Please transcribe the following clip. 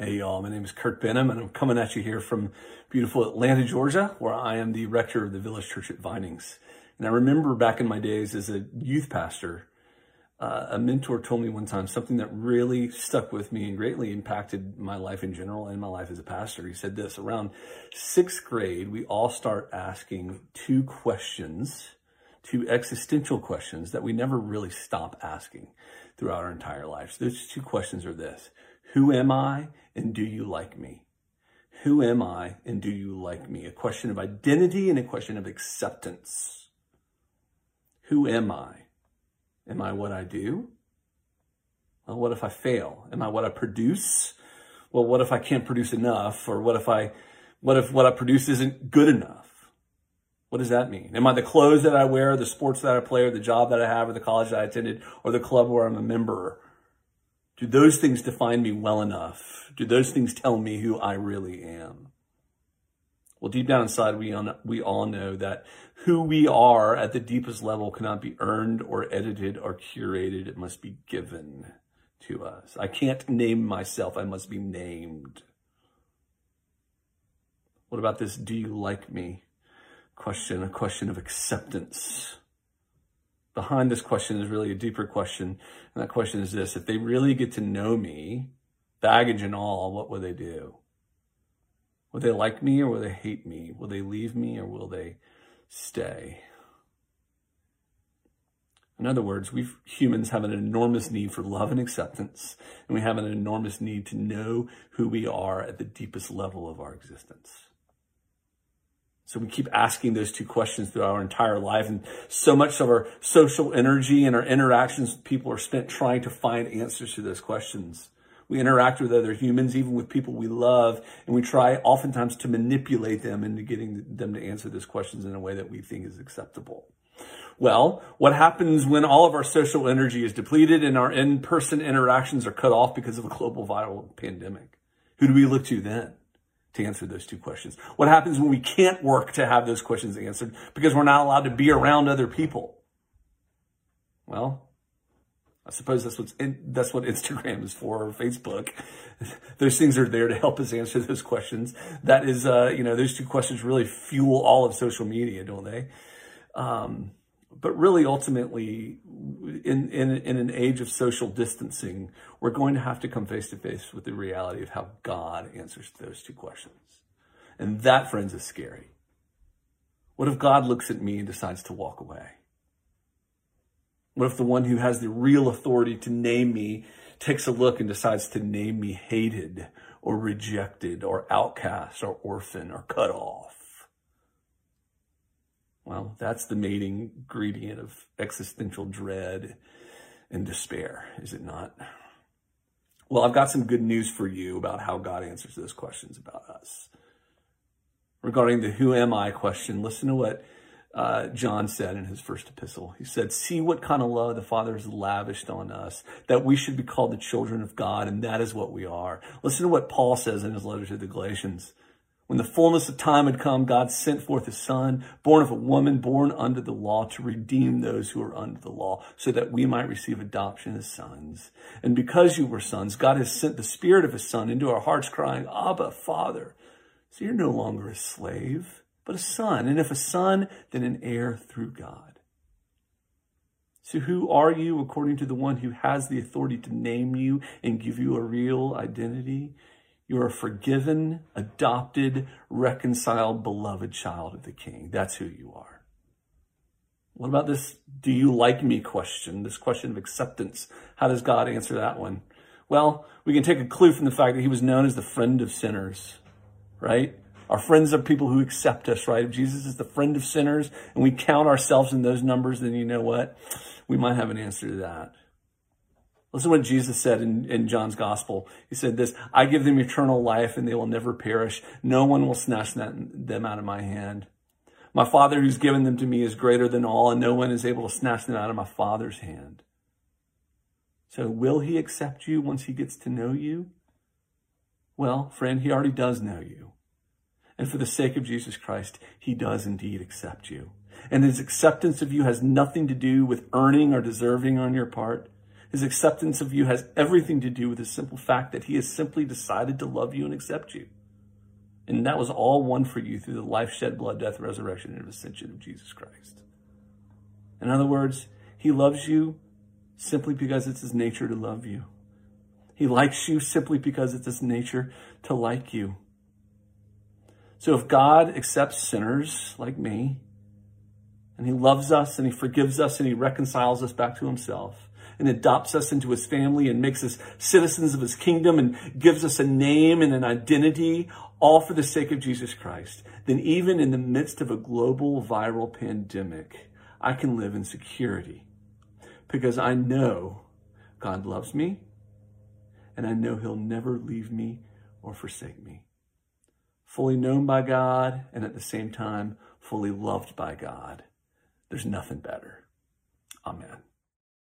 Hey y'all, my name is Kurt Benham and I'm coming at you here from beautiful Atlanta, Georgia, where I am the rector of the Village Church at Vinings. And I remember back in my days as a youth pastor, a mentor told me one time something that really stuck with me and greatly impacted my life in general and my life as a pastor. He said this: around sixth grade, we all start asking two existential questions that we never really stop asking throughout our entire lives. Those two questions are this: who am I and do you like me? Who am I and do you like me? A question of identity and a question of acceptance. Who am I? Am I what I do? Well, what if I fail? Am I what I produce? Well, what if I can't produce enough? Or what if what I produce isn't good enough? What does that mean? Am I the clothes that I wear, the sports that I play, or the job that I have, or the college that I attended, or the club where I'm a member? Do those things define me well enough? Do those things tell me who I really am? Well, deep down inside, we all know that who we are at the deepest level cannot be earned or edited or curated. It must be given to us. I can't name myself. I must be named. What about this "do you like me" question, a question of acceptance? Behind this question is really a deeper question, and that question is this: if they really get to know me, baggage and all, what will they do? Will they like me or will they hate me? Will they leave me or will they stay? In other words, we humans have an enormous need for love and acceptance, and we have an enormous need to know who we are at the deepest level of our existence. So we keep asking those two questions throughout our entire life, and so much of our social energy and our interactions with people are spent trying to find answers to those questions. We interact with other humans, even with people we love, and we try oftentimes to manipulate them into getting them to answer those questions in a way that we think is acceptable. Well, what happens when all of our social energy is depleted and our in-person interactions are cut off because of a global viral pandemic? Who do we look to then to answer those two questions? What happens when we can't work to have those questions answered because we're not allowed to be around other people? Well, I suppose that's what Instagram is for, or Facebook. Those things are there to help us answer those questions. That is, those two questions really fuel all of social media, don't they? But really, ultimately, in an age of social distancing, we're going to have to come face to face with the reality of how God answers those two questions. And that, friends, is scary. What if God looks at me and decides to walk away? What if the one who has the real authority to name me takes a look and decides to name me hated or rejected or outcast or orphan or cut off? Well, that's the main ingredient of existential dread and despair, is it not? Well, I've got some good news for you about how God answers those questions about us. Regarding the who am I question, listen to what John said in his first epistle. He said, "See what kind of love the Father has lavished on us, that we should be called the children of God, and that is what we are." Listen to what Paul says in his letter to the Galatians. "When the fullness of time had come, God sent forth his Son, born of a woman, born under the law, to redeem those who are under the law, so that we might receive adoption as sons. And because you were sons, God has sent the Spirit of his Son into our hearts, crying, 'Abba, Father.' So you're no longer a slave, but a son. And if a son, then an heir through God." So who are you according to the one who has the authority to name you and give you a real identity? You are a forgiven, adopted, reconciled, beloved child of the King. That's who you are. What about this "do you like me" question, this question of acceptance? How does God answer that one? Well, we can take a clue from the fact that he was known as the friend of sinners, right? Our friends are people who accept us, right? If Jesus is the friend of sinners and we count ourselves in those numbers, then you know what? We might have an answer to that. Listen to what Jesus said in John's gospel. He said this: "I give them eternal life and they will never perish. No one will snatch them out of my hand. My Father who's given them to me is greater than all, and no one is able to snatch them out of my Father's hand." So will he accept you once he gets to know you? Well, friend, he already does know you. And for the sake of Jesus Christ, he does indeed accept you. And his acceptance of you has nothing to do with earning or deserving on your part. His acceptance of you has everything to do with the simple fact that he has simply decided to love you and accept you. And that was all won for you through the life, shed blood, death, resurrection, and ascension of Jesus Christ. In other words, he loves you simply because it's his nature to love you. He likes you simply because it's his nature to like you. So if God accepts sinners like me, and he loves us and he forgives us and he reconciles us back to himself and adopts us into his family and makes us citizens of his kingdom and gives us a name and an identity, all for the sake of Jesus Christ, then even in the midst of a global viral pandemic, I can live in security because I know God loves me and I know he'll never leave me or forsake me. Fully known by God and at the same time, fully loved by God. There's nothing better. Amen.